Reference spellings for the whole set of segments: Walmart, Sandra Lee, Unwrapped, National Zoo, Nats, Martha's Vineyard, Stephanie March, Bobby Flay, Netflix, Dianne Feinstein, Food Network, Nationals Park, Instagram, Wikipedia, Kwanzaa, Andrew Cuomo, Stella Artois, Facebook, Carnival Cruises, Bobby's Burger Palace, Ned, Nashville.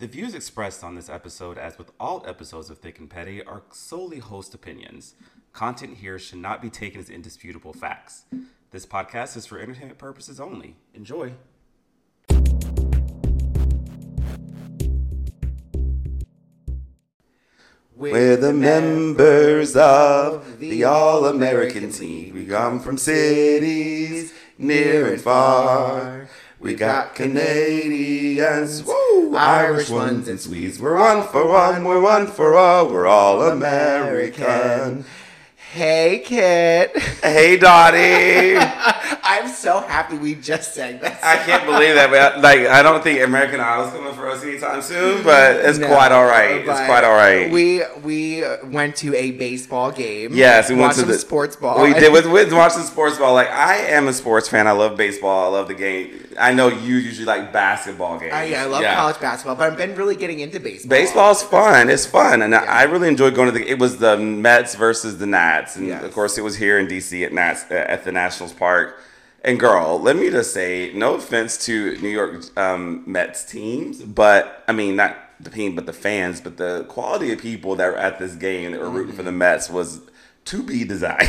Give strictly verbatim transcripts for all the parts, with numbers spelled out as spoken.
The views expressed on this episode, as with all episodes of Thick and Petty, are solely host opinions. Content here should not be taken as indisputable facts. This podcast is for entertainment purposes only. Enjoy. We're the members of the All-American team. We come from cities near and far. We got Canadians, woo, Irish ones and Swedes. We're one for one, we're one for all, we're all American. Hey, Kit. Hey, Dottie. I'm so happy we just sang that song. I can't believe that. But like, I don't think American Idol is coming for us anytime soon, but it's no, quite all right. It's quite all right. We we went to a baseball game. Yes, we went to the sports ball. We did. With with watching sports ball. Like, I am a sports fan. I love baseball. I love the game. I know you usually like basketball games. I, yeah, I love yeah. college basketball, but I've been really getting into baseball. Baseball's fun. It's fun, and yeah. I really enjoyed going to the. It was the Mets versus the Nats, and yes. of course, it was here in D C at Nats at the Nationals Park. And girl, let me just say, no offense to New York um, Mets teams, but I mean, not the team, but the fans, but the quality of people that were at this game that were rooting mm-hmm. for the Mets was to be desired.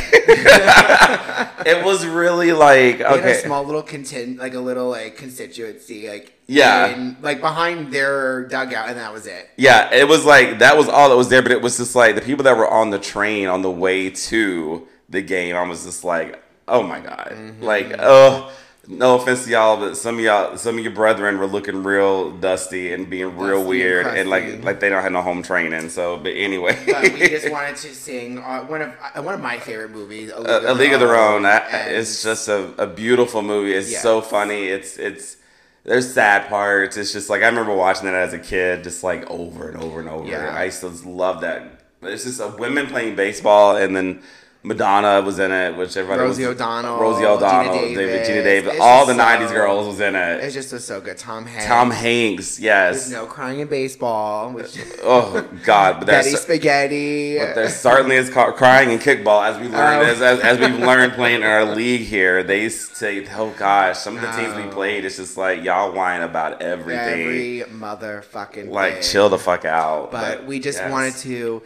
It was really like, okay. They had a small little content, like a little like constituency, like. Yeah. In, like behind their dugout, and that was it. Yeah, it was like, that was all that was there, but it was just like the people that were on the train on the way to the game, I was just like, oh my God. Mm-hmm. Like, oh, no offense to y'all, but some of y'all, some of your brethren were looking real dusty and being real dusty weird. And, and like, like they don't have no home training. So, but anyway. But we just wanted to sing uh, one of uh, one of my favorite movies, A League, uh, of, A League of Their Own. I, it's just a, a beautiful movie. It's yes. so funny. It's, it's, there's sad parts. It's just like, I remember watching that as a kid, just like over and over and over. Yeah. I used to just love that. It's just a women playing baseball, and then Madonna was in it, which everybody Rosie was, O'Donnell, Rosie O'Donnell, Gina Davis, David, Gina Davis, all the so, nineties girls was in it. It just was so good. Tom Hanks. Tom Hanks, yes. There's no crying in baseball. Which, oh God, but Betty Spaghetti. But there certainly is crying in kickball, as we learned, oh. as, as as we've learned playing in our league here. They say, oh gosh, some of the teams oh. we played, it's just like y'all whine about everything. Every motherfucking like thing. Chill the fuck out. But, but we just yes. wanted to.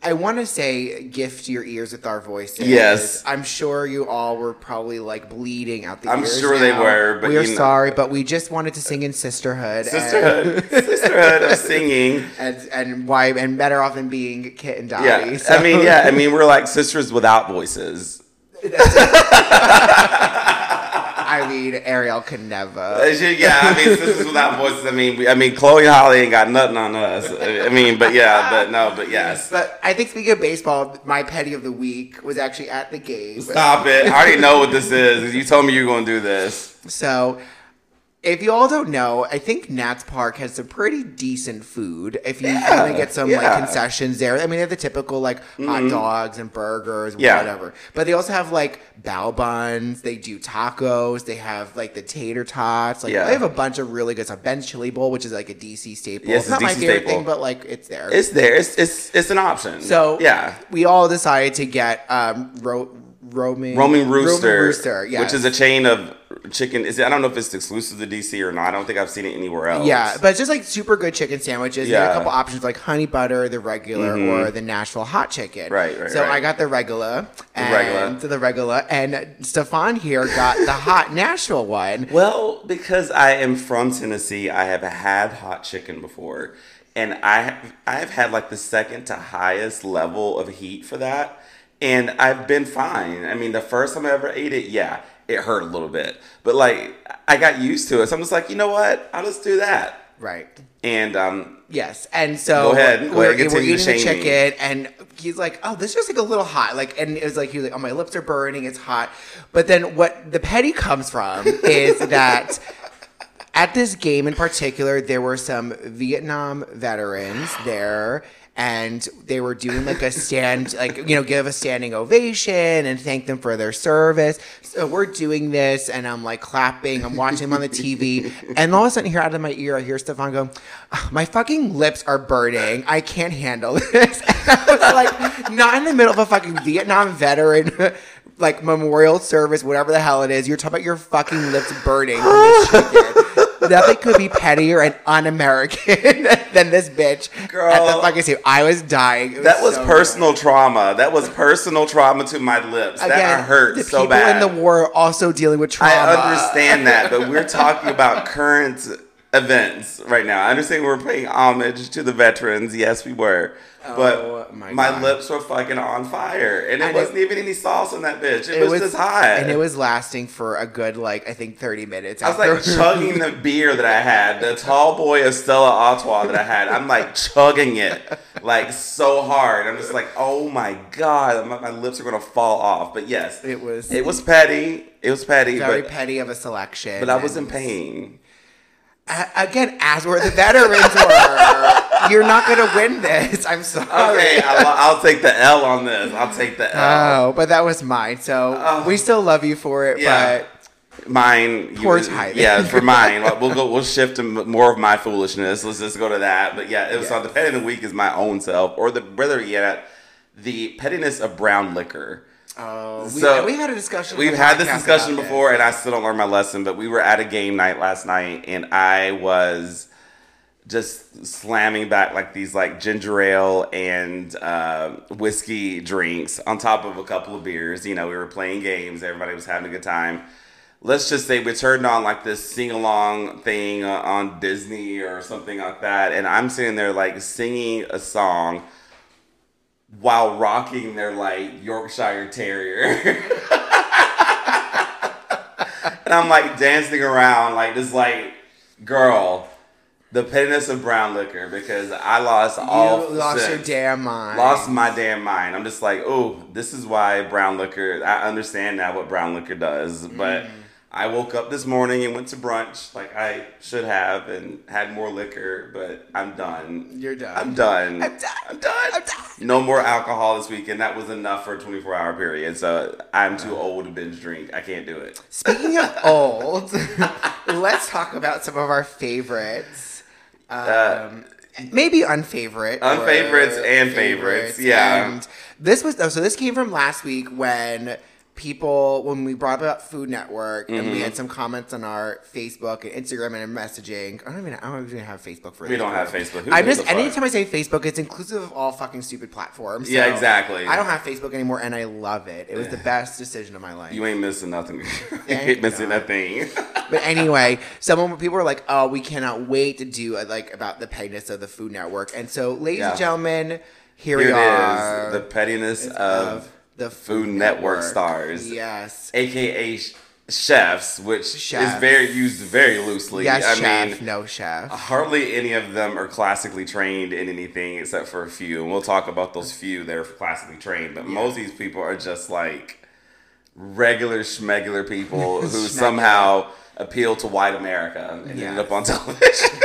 I want to say gift your ears with our voices. Yes. I'm sure you all were probably like bleeding out the I'm ears. I'm sure now. They were. But we are know. sorry, but we just wanted to sing in sisterhood. Sisterhood. And sisterhood of singing. And and why and better off than being Kit and Dottie. Yeah. So. I mean, yeah. I mean, we're like sisters without voices. I mean, Ariel could never. Yeah, I mean, sisters without voices. I mean, we, I mean, Chloe and Holly ain't got nothing on us. I mean, but yeah, but no, but yes. But I think speaking of baseball, my petty of the week was actually at the game. Stop it! I already know what this is. You told me you were going to do this. So, if you all don't know, I think Nats Park has some pretty decent food. If you yeah, want to get some yeah. like concessions there. I mean, they have the typical like mm-hmm. hot dogs and burgers, yeah. whatever. But they also have like bao buns. They do tacos. They have like the tater tots. Like yeah. They have a bunch of really good stuff. Ben's Chili Bowl, which is like a D C staple. Yes, it's not D C my favorite staple. Thing, but like it's there. It's there. It's it's, it's an option. So yeah. we all decided to get um, ro- roaming, roaming Rooster, roaming rooster yes. which is a chain of chicken. Is it, I don't know if it's exclusive to D C or not. I don't think I've seen it anywhere else. Yeah, but it's just like super good chicken sandwiches. Yeah. There are a couple options like honey butter, the regular, mm-hmm. or the Nashville hot chicken. Right, right. So right. I got the regular, and the regular, to the regular, and Stefan here got the hot Nashville one. Well, because I am from Tennessee, I have had hot chicken before, and I have, I've had like the second to highest level of heat for that, and I've been fine. I mean, the first time I ever ate it, yeah. it hurt a little bit. But, like, I got used to it. So I'm just like, you know what? I'll just do that. Right. And, um... yes. And so... Go ahead. Go we're, ahead. We're, we're eating the chicken. And he's like, oh, this is just, like, a little hot. Like, and it was like, he was like, oh, my lips are burning. It's hot. But then what the petty comes from is that... At this game in particular, there were some Vietnam veterans there, and they were doing like a stand, like, you know, give a standing ovation and thank them for their service. So we're doing this, and I'm like clapping, I'm watching them on the T V, and all of a sudden, here out of my ear, I hear Stefan go, oh, my fucking lips are burning. I can't handle this. And I was like, not in the middle of a fucking Vietnam veteran like memorial service, whatever the hell it is. You're talking about your fucking lips burning from this chicken. nothing could be pettier and un-American than this bitch. Girl, at the fucking scene. I was dying. Was that was so personal weird. trauma. That was personal trauma to my lips. Again, that hurt so bad. People in the war are also dealing with trauma. I understand that, but we're talking about current events right now. I understand we're paying homage to the veterans. Yes, we were. But oh my, my lips were fucking on fire. And it and wasn't it, even any sauce on that bitch. It, it was, was just hot. And it was lasting for a good, like, I think thirty minutes. I was like chugging the beer that I had, the tall boy of Stella Artois that I had. I'm like chugging it, like, so hard. I'm just like, oh my God, my, my lips are going to fall off. But yes, it was it was petty. It was petty. Very but, petty of a selection. But I was in pain. Again, as where the veterans were, you're not going to win this. I'm sorry. Okay, I'll, I'll take the L on this. I'll take the L. Oh, but that was mine. So uh, we still love you for it, yeah. but mine. Poor Tyler. Yeah, for mine. We'll go. We'll shift to more of my foolishness. Let's just go to that. But yeah, it was on yeah. so the petty of the week is my own self, or the rather yet the pettiness of brown liquor. Oh, so we, we had a discussion. We've had this discussion before, and I still don't learn my lesson, but we were at a game night last night, and I was just slamming back like these like ginger ale and uh, whiskey drinks on top of a couple of beers. You know, we were playing games. Everybody was having a good time. Let's just say we turned on like this sing-along thing on Disney or something like that, and I'm sitting there like singing a song while rocking their like Yorkshire Terrier. And I'm like dancing around like this, like, girl, the pettiness of brown liquor, because I lost you all lost sense. your damn mind. Lost my damn mind. I'm just like, oh, this is why brown liquor, I understand now what brown liquor does. Mm. But I woke up this morning and went to brunch like I should have and had more liquor, but I'm done. You're done. I'm done. I'm done. I'm done. I'm done. No more alcohol this weekend. That was enough for a twenty-four hour period. So I'm too old to binge drink. I can't do it. Speaking of old, let's talk about some of our favorites. Um, uh, maybe unfavorite. Unfavorites and favorites. favorites. Yeah. And this was, oh, so this came from last week when... people, when we brought up Food Network, mm-hmm. and we had some comments on our Facebook and Instagram and messaging. I don't even, I don't even have Facebook for this. We don't have Facebook. Who I just, anytime I say Facebook, it's inclusive of all fucking stupid platforms. So yeah, exactly. I don't have Facebook anymore, and I love it. It was the best decision of my life. You ain't missing nothing. you ain't missing God. nothing. But anyway, someone, people were like, oh, we cannot wait to do a, like about the pettiness of the Food Network. And so, ladies yeah. and gentlemen, here, here we are. It is. The pettiness of... of The Food, Food Network. Network stars. Yes. A K A chefs, which chef. is very used very loosely. Yes, I chef, mean, no chef. Hardly any of them are classically trained in anything except for a few. And we'll talk about those few that are classically trained. But yeah. most of these people are just like regular schmegular people who somehow appeal to white America and yes. ended up on television.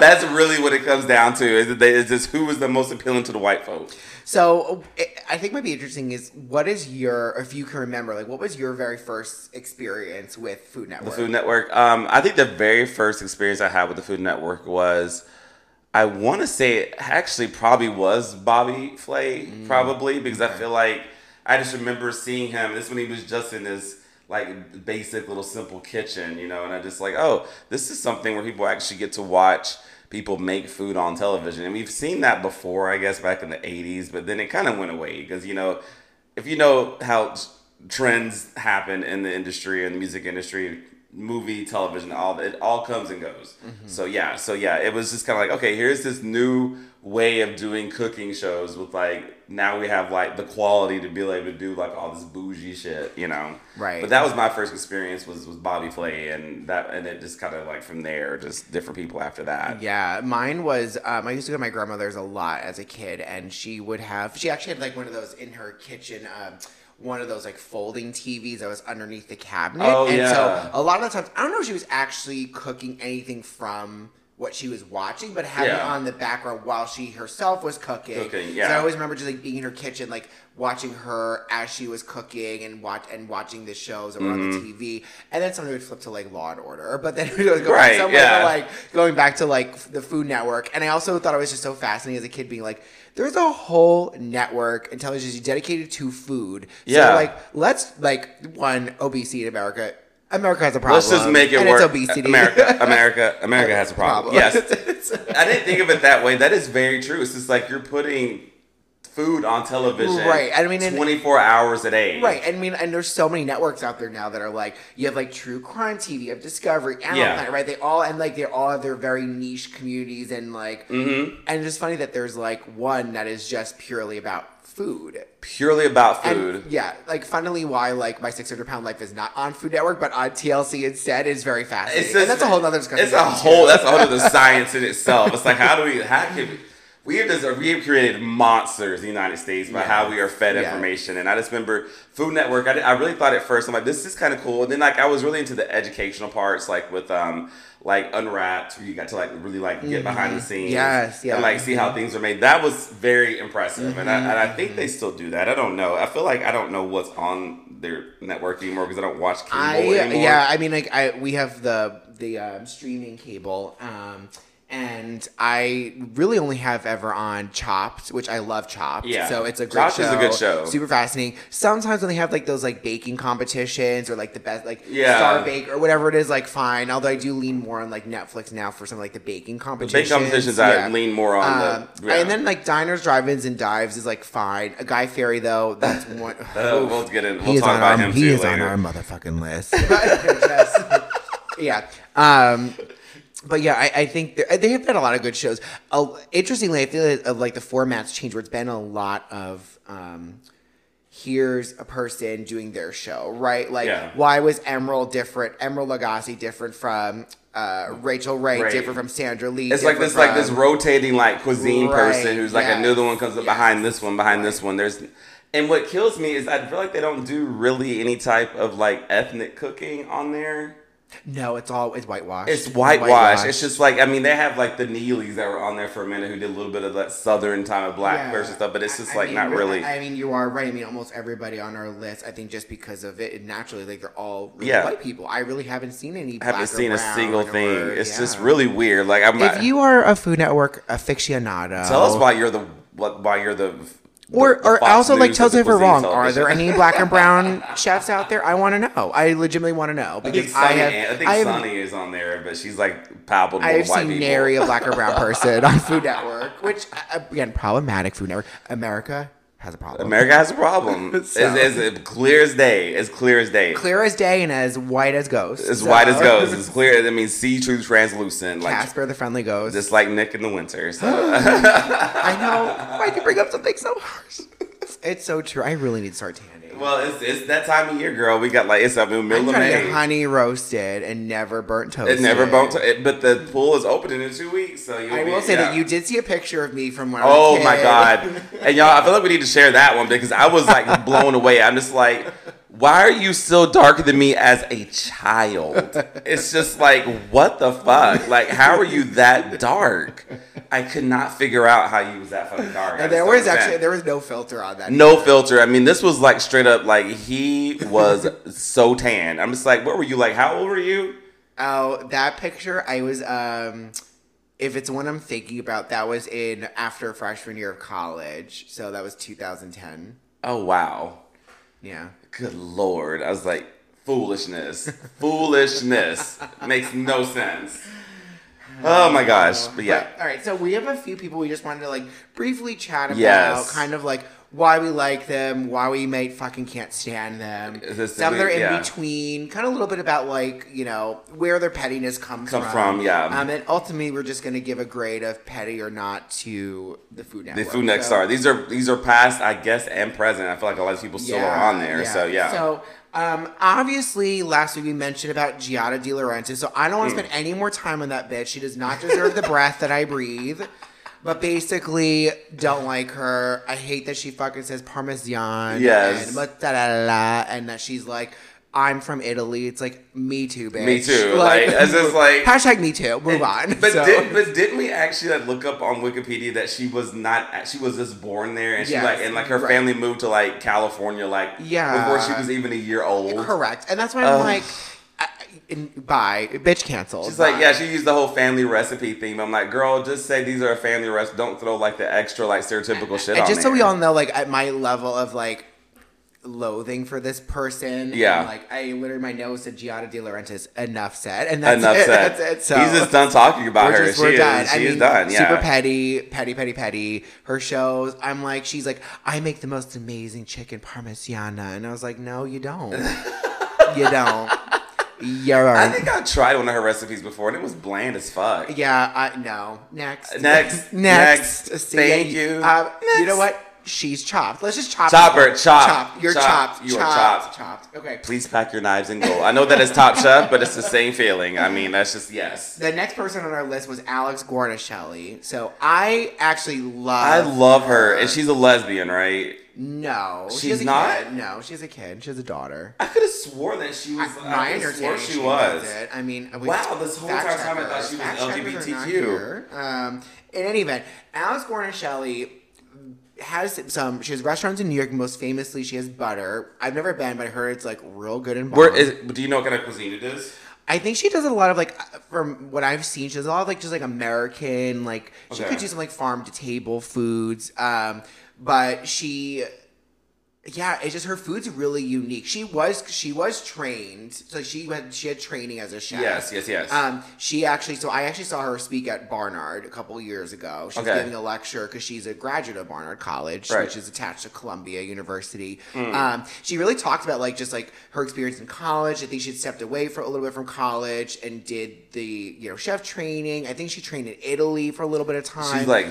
That's really what it comes down to. Is that is just who is the most appealing to the white folks? So it, I think might be interesting is what is your, if you can remember, like what was your very first experience with Food Network? The Food Network. Um, I think the very first experience I had with the Food Network was, I want to say it actually probably was Bobby Flay, mm. probably because okay. I feel like I just remember seeing him. This is when he was just in this. Like basic little simple kitchen, you know, and I just like, oh, this is something where people actually get to watch people make food on television. And we've seen that before, I guess, back in the eighties, but then it kind of went away because, you know, if you know how trends happen in the industry and the music industry, movie, television, all it all comes and goes. Mm-hmm. So, yeah. So, yeah, it was just kind of like, okay, here's this new way of doing cooking shows with like, now we have like the quality to be able to do like all this bougie shit, you know? Right. But that was my first experience was, was Bobby Flay, and that, and it just kind of like from there, just different people after that. Yeah. Mine was, um, I used to go to my grandmother's a lot as a kid, and she would have, she actually had like one of those in her kitchen, um, one of those like folding T Vs that was underneath the cabinet. Oh, and yeah. so a lot of the times, I don't know if she was actually cooking anything from what she was watching, but having yeah. it on the background while she herself was cooking. Cooking, yeah. So I always remember just like being in her kitchen, like watching her as she was cooking and watch and watching the shows that were mm-hmm. on the T V. And then somebody would flip to like Law and Order, but then it was going right, somewhere yeah. to, like going back to like the Food Network. And I also thought it was just so fascinating as a kid being like, there's a whole network and television dedicated to food. Yeah. So like, let's like one, obesity in America America has a problem. Let's just make it and work. It's obesity. America, America, America has a problem. Yes. I didn't think of it that way. That is very true. It's just like you're putting food on television. Right. I mean, twenty-four and, hours a day. Right. I mean, and there's so many networks out there now that are like, you have like True Crime T V, you have Discovery, Animal yeah. Planet, right? They all, and like they all have their very niche communities and like, mm-hmm. and it's just funny that there's like one that is just purely about food. Purely about food. And, yeah. Like, funnily, why, like, my six hundred pound life is not on Food Network, but on T L C instead is very fascinating. It's just, and that's a whole other discussion. It's a whole, that's a whole other science in itself. It's like, how do we, how can we, we have, this, we have created monsters in the United States by yeah. how we are fed yeah. information. And I just remember Food Network, I, did, I really thought at first, I'm like, this is kind of cool. And then, like, I was really into the educational parts, like, with, um, like, Unwrapped, where you got to, like, really, like, get mm-hmm. behind the scenes. Yes, yeah. And, like, see how things are made. That was very impressive. Mm-hmm. And, I, and I think mm-hmm. they still do that. I don't know. I feel like I don't know what's on their network anymore because I don't watch cable I, anymore. Yeah, I mean, like, I we have the, the um, streaming cable, um... and I really only have ever on Chopped, which I love Chopped. Yeah. So it's a great Chopped show. Chopped is a good show. Super fascinating. Sometimes when they have like those like baking competitions or like the best like yeah. Star Bake or whatever it is, like fine. Although I do lean more on like Netflix now for some like the baking competitions. The baking competitions yeah. I lean more on. Um, the, yeah. And then like Diners, Drive-Ins and Dives is like fine. A Guy Fieri though, that's one. Oh, we'll get in. We'll talk about our, him he too. He is later. On our motherfucking list. yeah. Um... But yeah, I, I think they have been a lot of good shows. Uh, interestingly, I feel like, like the format's changed where it's been a lot of um, here's a person doing their show, right? Like, yeah. why was Emerald different? Emerald Lagasse different from uh, Rachael Ray, right. different from Sandra Lee. It's like this, from, like this rotating like cuisine right, person who's like yes, another one comes up yes. behind this one, behind right. this one. There's. And what kills me is I feel like they don't do really any type of like ethnic cooking on there. No, it's all it's whitewash. It's whitewash. whitewash. It's just like I mean, they have like the Neelys that were on there for a minute who did a little bit of that Southern time of black yeah. person stuff, but it's just I, like I mean, not really. I mean, you are right. I mean, almost everybody on our list, I think, just because of it, naturally, like they're all really yeah. white people. I really haven't seen any. I haven't black seen a single thing. Or, it's yeah. just really weird. Like, I'm. If you are a Food Network aficionado, tell us why you're the why you're the. Or, the, the or also, like, tell us if we're wrong. Television. Are there any black and brown chefs out there? I want to know. I legitimately want to know. Because I think, Sonny, I have, I think I have, Sonny is on there, but she's, like, palpable white people. I've seen nary a black or brown person on Food Network, which, again, problematic Food Network. America has a problem. America has a problem. so, it's, it's clear as day. It's clear as day. Clear as day and as white as ghosts. As so. white as ghosts. It's clear. I mean, see through translucent. Like, Casper the Friendly Ghost. Just like Nick in the Winter. So. I know. Why'd you bring up something so harsh? It's so true. I really need to start tanning. Well, it's, it's that time of year, girl. We got like, it's up in the middle I'm of May. To get honey roasted and never burnt toasted. It never burnt toasted. But the pool is opening in two weeks. So you'll I be, will say yeah. that you did see a picture of me from when I was a kid. Oh, my God. And y'all, I feel like we need to share that one because I was like blown away. I'm just like, why are you still darker than me as a child? It's just like, what the fuck? Like, how are you that dark? I could not figure out how you was that fucking dark. No, there was actually, there was no filter on that. No filter. I mean, this was like straight up, like he was so tan. I'm just like, what were you like? How old were you? Oh, that picture, I was, um, if it's one I'm thinking about, that was in after freshman year of college. So that was two thousand ten. Oh, wow. Yeah. Good Lord. I was like, foolishness. foolishness. Makes no sense. Oh, my gosh. But yeah. But, all right. So we have a few people we just wanted to, like, briefly chat about. Yes. Kind of, like, why we like them, why we might fucking can't stand them. This Some that are in yeah. between. Kind of a little bit about, like, you know, where their pettiness comes Come from. from, yeah. Um, and ultimately, we're just going to give a grade of petty or not to the Food Network. The Food Network. So. These are, these are past, I guess, and present. I feel like a lot of people still yeah, are on there. Yeah. So, yeah. So, Um, obviously, last week we mentioned about Giada De Laurentiis, so I don't want to spend mm. any more time on that bitch. She does not deserve the breath that I breathe. But basically, don't like her. I hate that she fucking says Parmesan yes. and mozzarella, and that she's like, I'm from Italy. It's like, me too, bitch. Me too. Like, like, as it's like, hashtag me too. Move and, on. But, so. did, but didn't we actually like look up on Wikipedia that she was not, she was just born there and she yes, like, and like her right. family moved to like California, like yeah. before she was even a year old. Correct. And that's why I'm um, like, I, in, bye. Bitch canceled. She's bye. Like, yeah, she used the whole family recipe theme. I'm like, girl, just say these are a family recipe. Don't throw like the extra like stereotypical shit and on just there. So we all know, like at my level of like, loathing for this person. Yeah. And, like, I literally, my nose said Giada De Laurentiis, enough said. And that's enough it. Said. That's it. So he's just done talking about we're her. Just, we're she done. Is, she I mean, is done. Yeah. Super petty, petty, petty, petty. Her shows, I'm like, she's like, I make the most amazing chicken parmigiana. And I was like, no, you don't. You don't. You're right. I think I tried one of her recipes before and it was bland as fuck. Yeah, I no. Next. Next. Next. Next. See, Thank you. Uh, Next. You know what? She's chopped. Let's just chop. Chop her. Chop. Chop. You're chopped. Chopped. You chopped. Are chopped. Chopped. Okay. Please pack your knives and go. I know that it's Top Chef, but it's the same feeling. I mean, that's just yes. The next person on our list was Alex Guarnaschelli. So I actually love. I love her, her. And she's a lesbian, right? No, she's she has a not. Kid. No, she has a kid. She has a daughter. I could have swore that she was. I, I could have swore she, she was. It. I mean, we wow, this whole entire time I thought she was L G B T Q. Um, in any event, Alex Guarnaschelli has some. She has restaurants in New York. Most famously, she has Butter. I've never been, but I heard it's like real good and bomb. Where is? Do you know what kind of cuisine it is? I think she does a lot of, like, from what I've seen, she does a lot of, like, just, like, American, like, okay. She could do some, like, farm-to-table foods, um, but she, yeah, it's just her food's really unique. She was, she was trained, so she had, she had training as a chef. Yes, yes, yes. Um, she actually, so I actually saw her speak at Barnard a couple years ago. She was okay. giving a lecture because she's a graduate of Barnard College, right. which is attached to Columbia University. Mm. Um, she really talked about, like, just, like, her experience in college. I think she'd stepped away for a little bit from college and did the, you know, chef training. I think she trained in Italy for a little bit of time. She's like...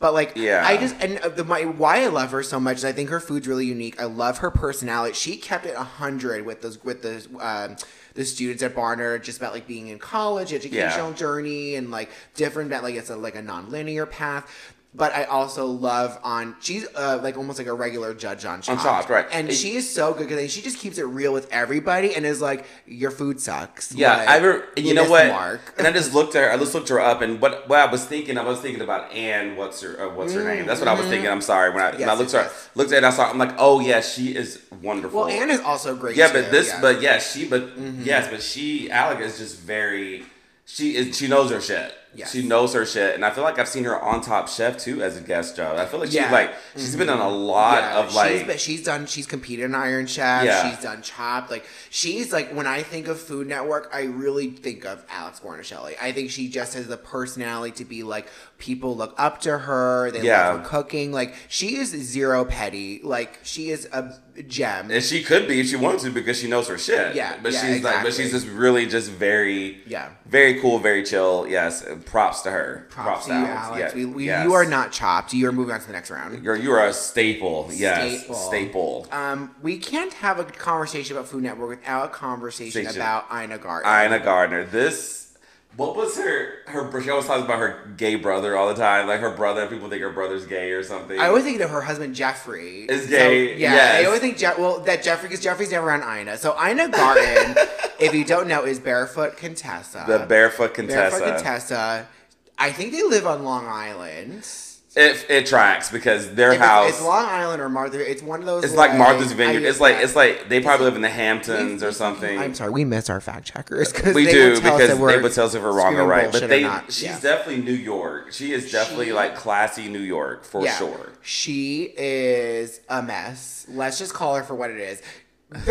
But, like, yeah. I just, and the, my, why I love her so much is I think her food's really unique. I love her personality. She kept it one hundred with those, with the, um, the students at Barnard, just about, like, being in college, educational yeah. journey, and, like, different, like, it's a, like a nonlinear path. But I also love on, she's, uh, like, almost like a regular judge on Chopped. On Chopped, right. And it, she is so good because she just keeps it real with everybody and is like, your food sucks. Yeah, like, I re- and you know what? Mark. And I just looked at her, I just looked her up, and what, what I was thinking, I was thinking about Anne, what's her uh, what's her mm-hmm. name? That's what I was thinking, I'm sorry. When I, yes, when I looked, her, looked at her, I saw, I'm like, oh, yeah, she is wonderful. Well, Anne is also great, Yeah, too, but this, yeah. but yes, yeah, she, but, mm-hmm. yes, but she, Alec is just very... She is. She knows her shit. Yes. She knows her shit, and I feel like I've seen her on Top Chef too as a guest job. I feel like yeah. she's like she's mm-hmm. been on a lot yeah. of like. She's, been, she's done. She's competed in Iron Chef. Yeah. She's done Chopped. Like she's like when I think of Food Network, I really think of Alex Guarnaschelli. I think she just has the personality to be like people look up to her. They yeah. love her cooking. Like she is zero petty. Like she is a gem, and she could be if she wants to because she knows her shit. Yeah, but yeah, she's exactly. like, but she's just really just very yeah, very. Cool, very chill. Yes, props to her. Props, props to you, Alex. Yeah. We, we, yes. You are not chopped. You are moving on to the next round. You're you are a staple. Yes, staple. staple. Um, we can't have a conversation about Food Network without a conversation Station. about Ina Garten. Ina Gardner. This. What was her, her, she always talks about her gay brother all the time. Like her brother, people think her brother's gay or something. I always think that her husband, Jeffrey. Is gay. So, yeah. Yes. I always think, Je- well, that Jeffrey, because Jeffrey's never around Ina. So Ina Garten, if you don't know, is Barefoot Contessa. The Barefoot Contessa. Barefoot Contessa. I think they live on Long Island. It, it tracks because their if house. It's, it's Long Island or Martha. It's one of those. It's like, like Martha's Vineyard. It's like that. It's like they probably live in the Hamptons or something. I'm sorry, we miss our fact checkers. We they do because they would tell us if we're wrong or right. But they, she's yeah. definitely New York. She is definitely she, like classy New York for yeah. sure. She is a mess. Let's just call her for what it is.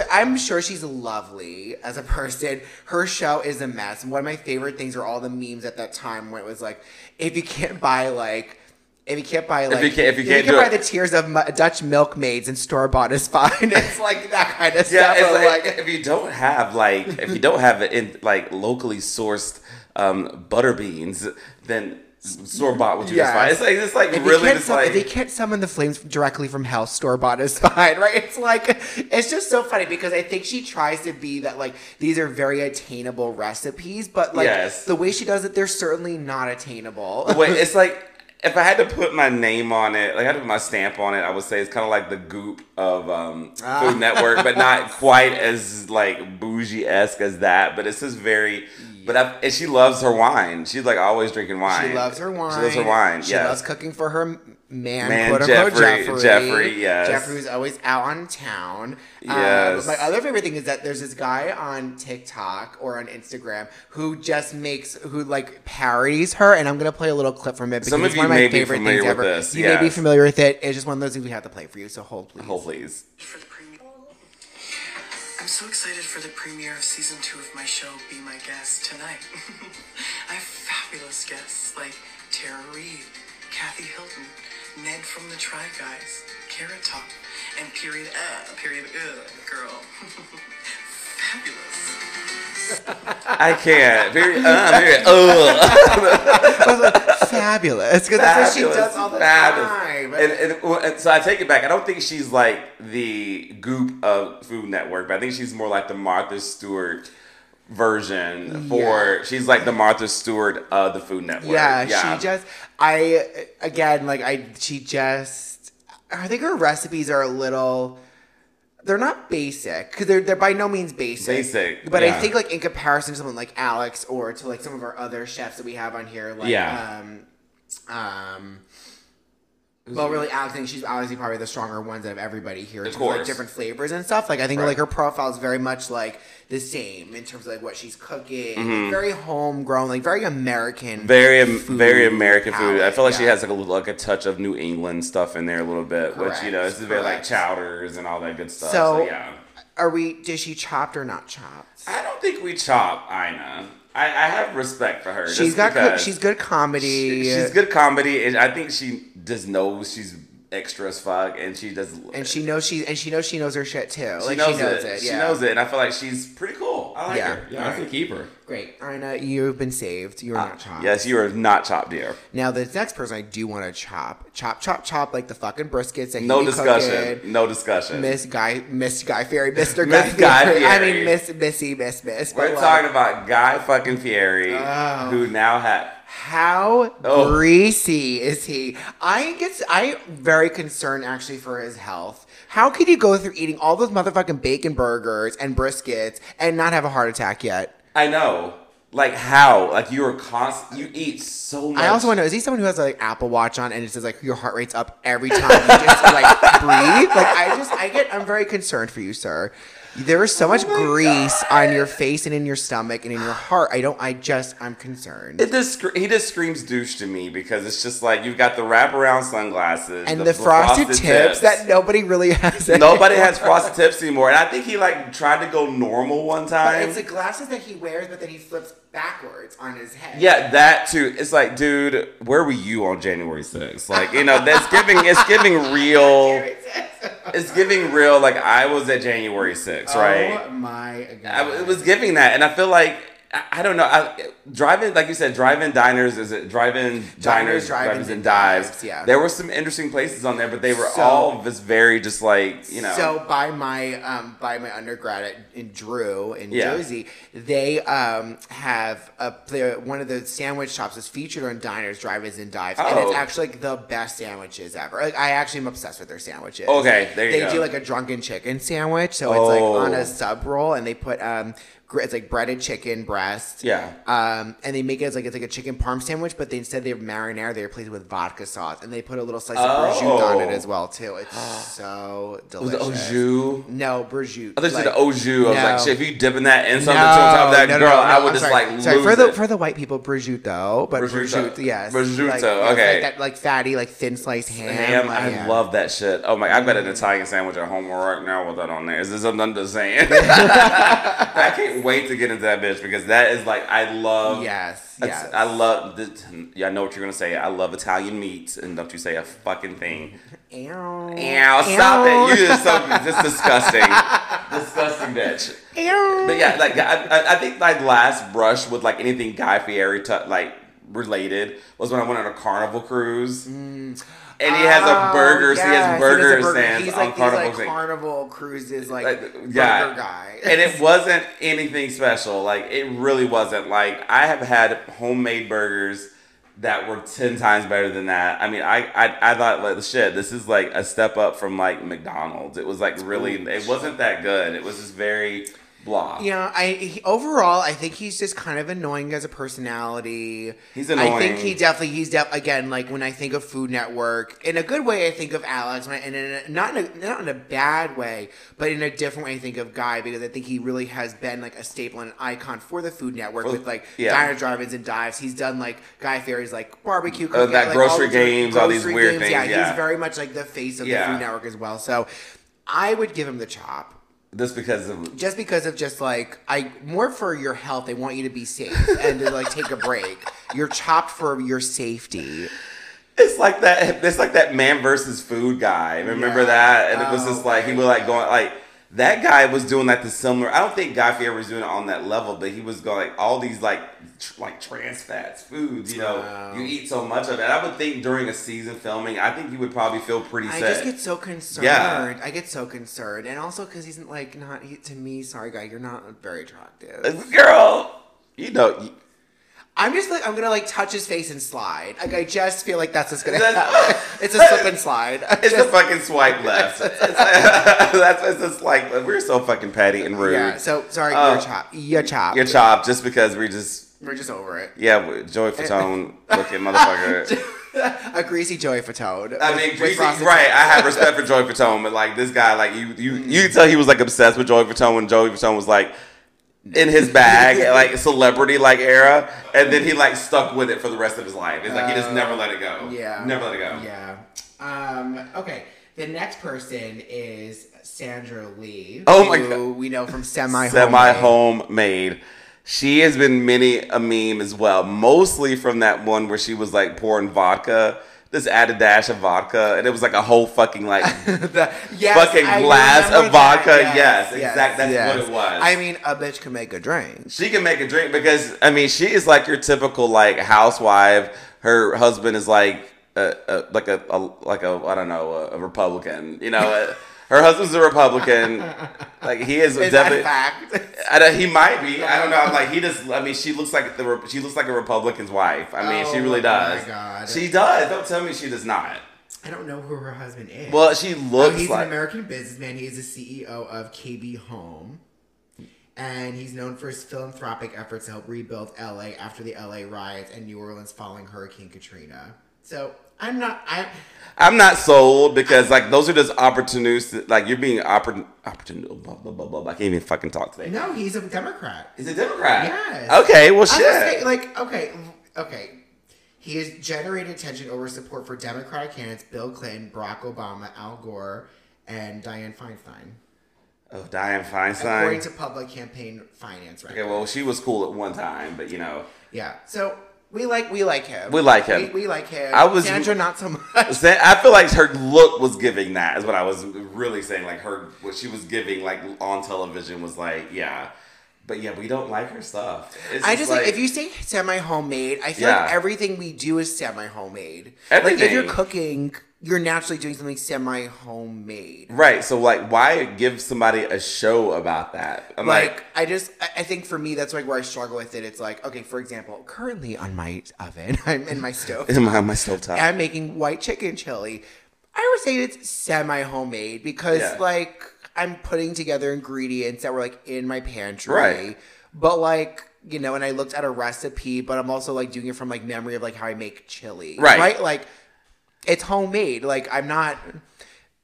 I'm sure she's lovely as a person. Her show is a mess. One of my favorite things were all the memes at that time when it was like, if you can't buy like. If you can't buy like, if you can't, if you can't, if you can't buy it. The tears of Dutch milkmaids and store bought is fine. It's like that kind of yeah, stuff. Yeah, like, like if you don't have like if you don't have it in like locally sourced um, butter beans, then store bought would do yes. fine. It's like it's like if really just sum- like if they can't summon the flames directly from hell, store bought is fine, right? It's like it's just so funny because I think she tries to be that like these are very attainable recipes, but like yes. the way she does it, they're certainly not attainable. Wait, it's like. If I had to put my name on it, like I had to put my stamp on it, I would say it's kind of like the Goop of um, ah. Food Network, but not quite as like bougie-esque as that. But it's just very. Yeah. But I, and she loves her wine. She's like always drinking wine. She loves her wine. She loves her wine. She yes. loves cooking for her man, man quote Jeffrey, unquote Jeffrey. Jeffrey, yes. Jeffrey was always out on town. Yes. Um, my other favorite thing is that there's this guy on TikTok or on Instagram who just makes, who like parodies her. And I'm going to play a little clip from it because Some of it's you one of my favorite things ever. This, you yes. may be familiar with it. It's just one of those things we have to play for you. So hold, please. Hold, please. I'm so excited for the premiere of season two of my show, Be My Guest, tonight. I have fabulous guests like Tara Reid, Kathy Hilton, Ned from the Try Guys, Carrot Top, and Period Uh, Period Uh, Girl. Fabulous. I can't. Period Uh, Period Uh. Fabulous, because that's what she does all the fabulous. time. And, and, and so I take it back. I don't think she's like the Goop of Food Network, but I think she's more like the Martha Stewart version. For yeah. She's like the Martha Stewart of the Food Network. Yeah, yeah, she just. I again, like I, she just. I think her recipes are a little. They're not basic, because they're, they're by no means basic. Basic, But yeah. I think, like, in comparison to someone like Alex or to, like, some of our other chefs that we have on here, like, yeah. um, um, well, really, Alex, I think she's obviously probably the stronger ones out of everybody here. Of course. Like, different flavors and stuff. Like, I think, right. like, her profile is very much, like, the same in terms of, like, what she's cooking. Mm-hmm. Very homegrown, like, very American Very, food very American food. Palette. I feel like yeah. she has, like, a like a touch of New England stuff in there a little bit. Correct. Which, you know, it's very, like, chowders and all that good stuff. So, so yeah. Are we, did she chopped or not chopped? I don't think we chopped Ina. I, I have respect for her. She's got, co- she's good comedy. She, she's good comedy, and I think she just knows she's extra as fuck, and she does. And she knows she and she knows she knows her shit too. She like knows she knows it. it yeah. She knows it, and I feel like she's pretty cool. I like yeah. her. Yeah, All I right. can keep her. Great, Ina, you've been saved. You are uh, not chopped. Yes, you are not chopped, dear. Now the next person I do want to chop, chop, chop, chop, like the fucking briskets. That no he discussion. Cooking. No discussion. Miss Guy, Miss Guy Fieri, Mister Guy, Guy Fieri. I mean Miss Missy, Miss Miss. We're but, talking like, about Guy fucking Fieri, oh. who now has. How oh. greasy is he? I get. I'm very concerned actually for his health. How could you go through eating all those motherfucking bacon burgers and briskets and not have a heart attack yet? I know. Like how? Like you are constant. You eat so much. I also want to know: is he someone who has like Apple Watch on and it says like your heart rate's up every time you just like breathe? Like I just, I get. I'm very concerned for you, sir. There is so oh much grease God. on your face and in your stomach and in your heart. I don't, I just, I'm concerned. It just, he just screams douche to me because it's just like, you've got the wraparound sunglasses. And the, the frosted, frosted tips, tips that nobody really has anymore. Nobody has frosted tips anymore. And I think he like tried to go normal one time. But it's the glasses that he wears, but then he flips backwards on his head. Yeah, that too. It's like, dude, where were you on January sixth? Like, you know, that's giving, it's giving real. It's giving real, like, I was at January sixth, right? Oh, my God. I, it was giving that, and I feel like, I, I don't know, I, Drive-In, like you said, Drive-In Diners, is it Drive-In Diners, Drive-Ins and Dives? Yeah. There were some interesting places on there, but they were so, all just very, just like, you know. So, by my um, by my undergrad at, in Drew and yeah. Josie, they um, have, a one of the sandwich shops is featured on Diners, Drive-Ins and Dives, oh. and it's actually, like, the best sandwiches ever. Like, I actually am obsessed with their sandwiches. Okay, there you they go. They do, like, a drunken chicken sandwich, so oh. it's, like, on a sub roll, and they put... Um, It's like breaded chicken breast. Yeah. Um, and they make it as like it's like a chicken parm sandwich, but they instead they have marinara. They replace it with vodka sauce, and they put a little slice oh. of prosciutto on it as well too. It's so delicious. Was it au jus? No, prosciutto. I thought like, you said au jus. I was no. like, shit, if you dipping that in something no, to on top of that, no, no, girl, no, no, I would I'm just sorry. like lose sorry, for the it. for the white people, prosciutto, but prosciutto, prosciutto yes, prosciutto. Like, okay, like, that, like fatty, like thin sliced ham. ham like, I yeah. love that shit. Oh my, I got an Italian sandwich at home right now with that on there. Is this something to say? I can't. Wait to get into that bitch because that is like I love yes yes I love yeah I know what you're gonna say I love Italian meats and don't you say a fucking thing ew ew stop ew. it you just so just disgusting disgusting bitch ew but yeah like I, I think my last brush with like anything Guy Fieri t- like related was when I went on a Carnival cruise. Mm. And he has a burger. Oh, yes. So he has burger he stands he's like, on Carnival. He's like thing. Carnival cruises, like, like yeah. burger guy. And it wasn't anything special. Like it really wasn't. Like I have had homemade burgers that were ten times better than that. I mean, I I, I thought like shit. This is like a step up from like McDonald's. It was like really. It wasn't that good. It was just very blah. Yeah, I he, overall I think he's just kind of annoying as a personality. He's annoying. I think he definitely he's def again like when I think of Food Network in a good way I think of Alex and in a, not in a, not in a bad way but in a different way I think of Guy because I think he really has been like a staple and an icon for the Food Network well, with like yeah. diner drive-ins and dives. He's done like Guy Fieri's like barbecue cooking, uh, that like, grocery all games, grocery all these weird games. things. Yeah, yeah, he's very much like the face of yeah. the Food Network as well. So I would give him the chop. Just because of... Just because of just, like, I more for your health. They want you to be safe and to, like, take a break. You're chopped for your safety. It's like that... It's like that Man versus Food guy. Remember yeah. that? And oh, it was just, like, he was, like, going, like... That guy was doing, like, the similar... I don't think Guy Fieri was doing it on that level, but he was going, like, all these, like, tr- like trans fats, foods, you know. Wow. You eat so much of it. I would think during a season filming, I think you would probably feel pretty I sad. I just get so concerned. Yeah. I get so concerned. And also because he's, like, not... He, to me, sorry, Guy, you're not very attractive. Girl! You know... You, I'm just like, I'm going to like touch his face and slide. Like, I just feel like that's what's going to happen. It's a slip and slide. I'm it's just, a fucking swipe left. It's, it's, that's it's just like, we're so fucking petty and rude. Yeah, so sorry, um, you're chopped. You're chopped. You're chopped just because we're just. We're just over it. Yeah, Joey Fatone looking motherfucker. A greasy Joey Fatone. I mean, greasy, right. I have respect for Joey Fatone, but like this guy, like you, you, you can tell he was like obsessed with Joey Fatone when Joey Fatone was like, in his bag, like celebrity like era, and then he like stuck with it for the rest of his life. It's like uh, he just never let it go. Yeah, never let it go. Yeah. Um, okay. The next person is Sandra Lee. Oh my god, who we know from Semi Semi Homemade. She has been many a meme as well, mostly from that one where she was like pouring vodka. Just add a dash of vodka, and it was like a whole fucking like the, yes, fucking I glass of vodka. That, yes, yes, yes, exactly. That's yes. what it was. I mean, a bitch can make a drink. She can make a drink because I mean, she is like your typical like housewife. Her husband is like a, a like a, a like a I don't know a, a Republican. You know, her husband's a Republican. Like he is, is definitely. That a fact? I don't, he might be. I don't know. I'm like he just. I mean, she looks like the. She looks like a Republican's wife. I mean, oh, she really does. Oh my god. She does. Don't tell me she does not. I don't know who her husband is. Well, she looks. Oh, he's like... an American businessman. He is the C E O of K B Home, and he's known for his philanthropic efforts to help rebuild L A after the L A riots and New Orleans following Hurricane Katrina. So. I'm not. I, I'm not sold because like those are just opportunists. Like you're being opportun. Opportun- blah, blah, blah, blah, blah. I can't even fucking talk today. No, he's a Democrat. He's a Democrat. Yes. Okay. Well, shit. Say, like okay, okay. He has generated attention over support for Democratic candidates Bill Clinton, Barack Obama, Al Gore, and Dianne Feinstein. Oh, Dianne Feinstein. According to public campaign finance records. Okay. Well, she was cool at one time, but you know. Yeah. So. We like we like him. We like him. We, we like him. I was, Sandra, not so much. I feel like her look was giving that is what I was really saying. Like her, what she was giving, like on television, was like, yeah. But yeah, we don't like her stuff. It's I just like, like if you say semi homemade, I feel yeah. like everything we do is semi homemade. Like if you're cooking, you're naturally doing something semi homemade. Right. So like, why give somebody a show about that? I'm like, like I just, I think for me, that's like where I struggle with it. It's like, okay, for example, currently on my oven, I'm in my stove, in my, my stove top, I'm making white chicken chili. I would say it's semi homemade because yeah. like. I'm putting together ingredients that were like in my pantry. Right. But like, you know, and I looked at a recipe, but I'm also like doing it from like memory of like how I make chili. Right. Right? Like it's homemade. Like I'm not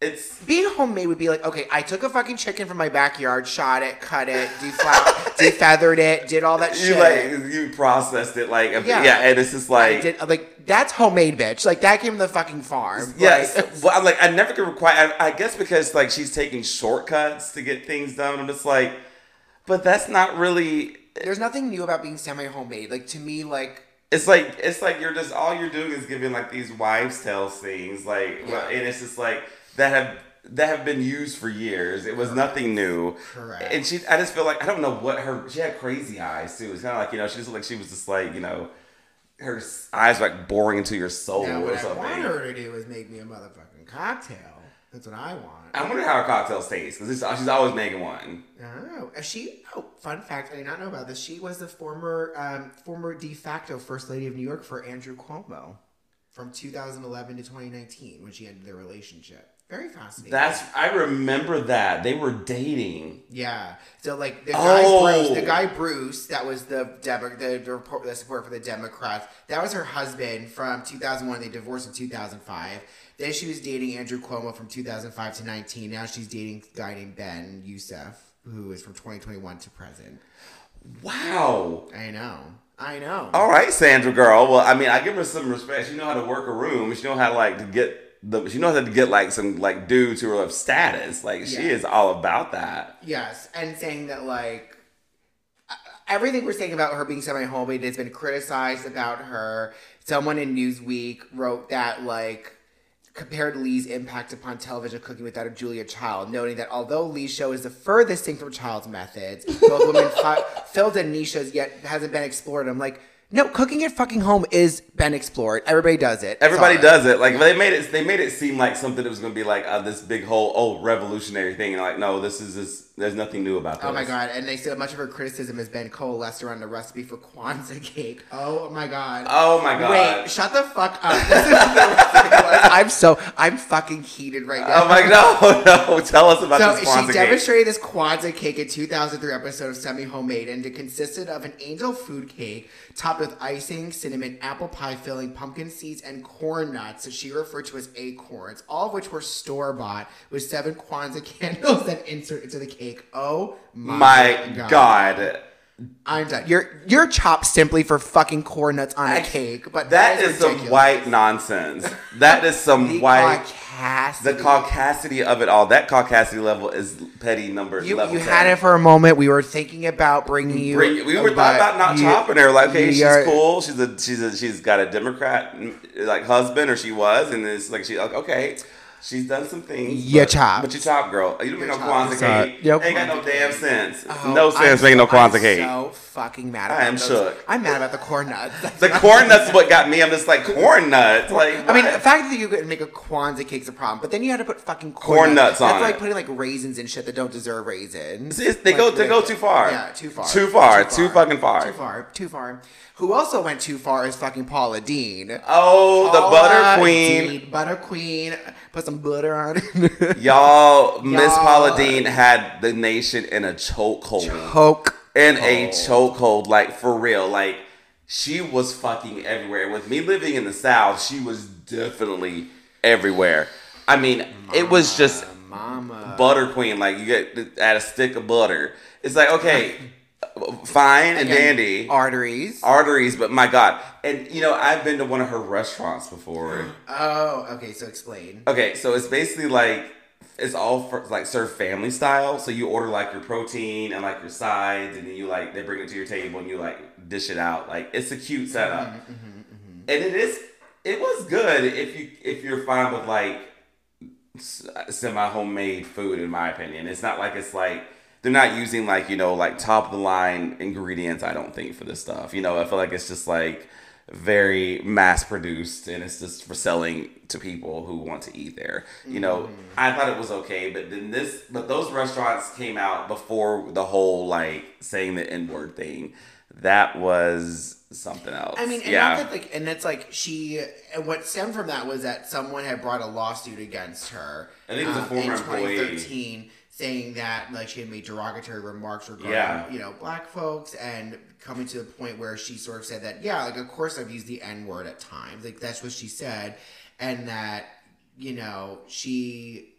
it's being homemade would be like, okay, I took a fucking chicken from my backyard, shot it, cut it, defla- defeathered it, did all that shit. You like you processed it like yeah, yeah and it's just like I did, like that's homemade, bitch. Like that came from the fucking farm. Yes. Like, well, I'm like I never could require. I, I guess because like she's taking shortcuts to get things done. I'm just like, but that's not really. There's nothing new about being semi homemade. Like to me, like. It's like it's like you're just all you're doing is giving like these wives' tale things like yeah. and it's just like. That have that have been used for years. It was Correct. Nothing new. Correct. And she, I just feel like I don't know what her. She had crazy eyes too. It's kind of like you know she just like she was just like you know her eyes were like boring into your soul now, or what something. What I want her to do is make me a motherfucking cocktail. That's what I want. I wonder how her cocktails taste because she's always making one. I don't know. She. Oh, fun fact! I did not know about this. She was the former um, former de facto first lady of New York for Andrew Cuomo from two thousand eleven to twenty nineteen when she ended their relationship. Very fascinating. That's I remember that they were dating. Yeah. So like the guy oh. Bruce, the guy Bruce, that was the Demo- the, the, report, the support for the Democrats. That was her husband from two thousand one. They divorced in two thousand five. Then she was dating Andrew Cuomo from two thousand five to nineteen. Now she's dating a guy named Ben Youssef, who is from twenty twenty-one to present. Wow. I know. I know. All right, Sandra girl. Well, I mean, I give her some respect. She know how to work a room. She know how to like to get. the, she knows how to get like some like dudes who are of status. Like, yes. She is all about that. Yes, and saying that like everything we're saying about her being semi-homemade has been criticized about her. Someone in Newsweek wrote that like compared Lee's impact upon television cooking with that of Julia Child, noting that although Lee's show is the furthest thing from Child's methods, both women f- filled in niches yet hasn't been explored. I'm like, no, cooking at fucking home is been explored. Everybody does it. Everybody does it. Like, yeah. they made it. They made it seem like something that was going to be like uh, this big whole old oh, revolutionary thing. And like, no, this is this. There's nothing new about this. Oh my god! And they said much of her criticism has been coalesced around the recipe for Kwanzaa cake. Oh my god! Oh my god! Wait, shut the fuck up! This is the I'm so I'm fucking heated right now. Oh my god! No, no, tell us about so this Kwanzaa cake. So she demonstrated this Kwanzaa cake in two thousand three episode of Semi Homemade, and it consisted of an angel food cake topped with icing, cinnamon, apple pie filling, pumpkin seeds, and corn nuts, that she referred to as acorns, all of which were store bought, with seven Kwanzaa candles that insert into the cake. Oh my, my god. god. I'm done. You're you're chopped simply for fucking corn nuts on I, a cake, but that, that is, is some white nonsense. That is some the white caucasity. The caucasity of it all. That caucasity level is petty number you, level. You ten. Had it for a moment. We were thinking about bringing you. Bring, we were thinking about not you, chopping her. Like, okay, she's are, cool. She's a she's a she's got a Democrat like husband, or she was, and it's like she like okay. She's done some things. You chop. But you chop, girl. You don't make no Kwanzaa cake. Ain't got no damn sense. Oh, no sense making no Kwanzaa cake. I'm so fucking mad about I am those. shook. I'm mad about the corn nuts. That's the corn nuts is what got me. I'm just like, corn nuts? Like, I what? mean, the fact that you could make a Kwanzaa cake's a problem, but then you had to put fucking corn, corn nuts, nuts on it. That's like putting like raisins and shit that don't deserve raisins. It's, they, like, go, they go too far. Yeah, too far. Too far. Too, too, far. too fucking far. Too far. Too far. Who also went too far is fucking Paula Deen. Oh, Paula the butter queen. Deen, butter queen. Put some butter on it. Y'all, Miss Paula Deen had the nation in a chokehold. Choke. In hold. a chokehold, like for real. Like, she was fucking everywhere. With me living in the South, she was definitely everywhere. I mean, Mama, it was just Mama. butter queen. Like, you get add a stick of butter. It's like, okay. Fine and Again, dandy. Arteries. Arteries, but my God. And, you know, I've been to one of her restaurants before. Oh, okay, so explain. Okay, so it's basically like, it's all for, like served family style. So you order like your protein and like your sides, and then you like, they bring it to your table and you like dish it out. Like, it's a cute setup. Mm-hmm, mm-hmm, mm-hmm. And it is, it was good if you, if you're fine with like semi-homemade food, in my opinion. It's not like it's like, they're not using, like, you know, like, top-of-the-line ingredients, I don't think, for this stuff. You know, I feel like it's just, like, very mass-produced, and it's just for selling to people who want to eat there. You know, mm. I thought it was okay, but then this... But those restaurants came out before the whole, like, saying the N-word thing. That was... something else. I mean, and yeah. That, like, and it's like she, and what stemmed from that was that someone had brought a lawsuit against her. I think it was um, a former in twenty thirteen employee. Saying that like she had made derogatory remarks regarding yeah. you know black folks, and coming to the point where she sort of said that yeah, like of course I've used the N word at times, like that's what she said, and that you know she.